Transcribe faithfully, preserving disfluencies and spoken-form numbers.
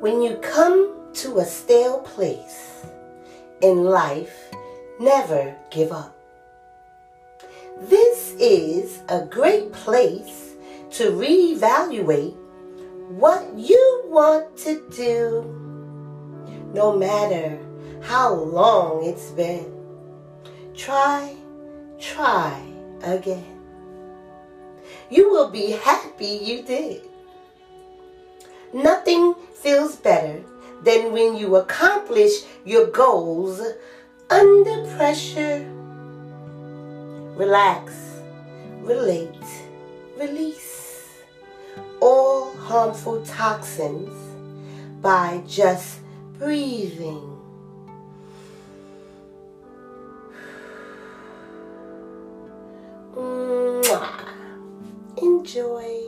When you come to a stale place in life, never give up. This is a great place to reevaluate what you want to do, no matter how long it's been. Try, try again. You will be happy you did. Nothing feels better than when you accomplish your goals under pressure. Relax, relate, release all harmful toxins by just breathing. Enjoy.